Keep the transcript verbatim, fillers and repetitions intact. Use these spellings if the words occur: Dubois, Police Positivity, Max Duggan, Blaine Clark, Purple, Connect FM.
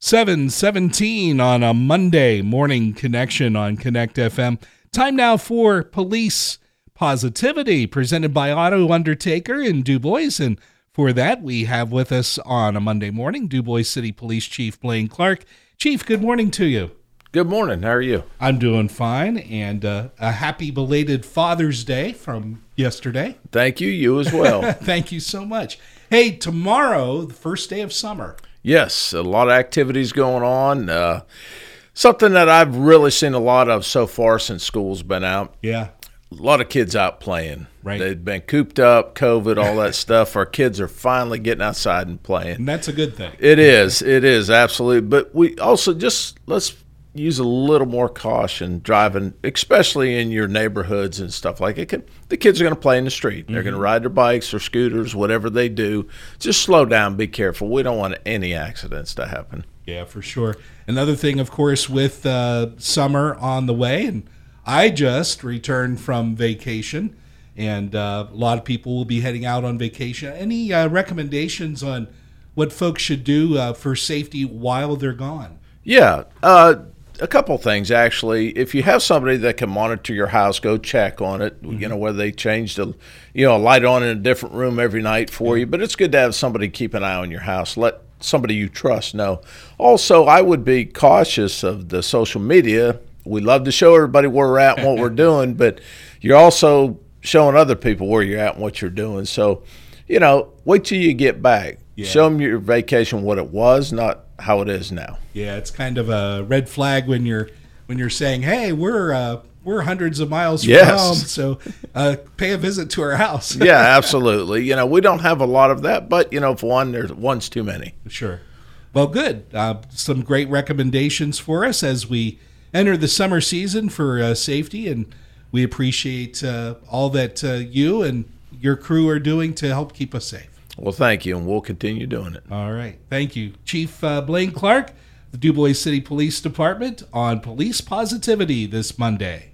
seven seventeen on a Monday morning connection on Connect F M. Time now for Police Positivity, presented by Auto Undertaker in Dubois. And for that, we have with us on a Monday morning, Dubois City Police Chief Blaine Clark. Chief, good morning to you. Good morning. How are you? I'm doing fine, and uh, a happy belated Father's Day from yesterday. Thank you. You as well. Thank you so much. Hey, tomorrow, the first day of summer. Yes, a lot of activities going on. Uh, something that I've really seen a lot of so far since school's been out. Yeah. A lot of kids out playing. Right. They've been cooped up, COVID, all that stuff. Our kids are finally getting outside and playing. And that's a good thing. It is. It is, absolutely. But we also just, let's use a little more caution driving, especially in your neighborhoods and stuff like it. Could, the kids are going to play in the street. They're mm-hmm. going to ride their bikes or scooters, whatever they do. Just slow down, be careful. We don't want any accidents to happen. Yeah, for sure. Another thing, of course, with uh, summer on the way, and I just returned from vacation, and uh, a lot of people will be heading out on vacation. Any uh, recommendations on what folks should do uh, for safety while they're gone? Yeah, uh, a couple things, actually. If you have somebody that can monitor your house, go check on it, mm-hmm. you know, whether they changed a, you know, a light on in a different room every night for yeah. you. But it's good to have somebody keep an eye on your house. Let somebody you trust know. Also, I would be cautious of the social media. We love to show everybody where we're at and what we're doing, but you're also showing other people where you're at and what you're doing. So, you know, wait till you get back. Yeah. Show them your vacation, what it was, not how it is now. Yeah, it's kind of a red flag when you're when you're saying, hey, we're uh, we're hundreds of miles from yes. home, so uh, pay a visit to our house. Yeah, absolutely. You know, we don't have a lot of that, but, you know, if one, there's one's too many. Sure. Well, good. Uh, some great recommendations for us as we enter the summer season for uh, safety, and we appreciate uh, all that uh, you and your crew are doing to help keep us safe. Well, thank you, and we'll continue doing it. All right. Thank you. Chief uh, Blaine Clark, the Dubois City Police Department, on Police Positivity this Monday.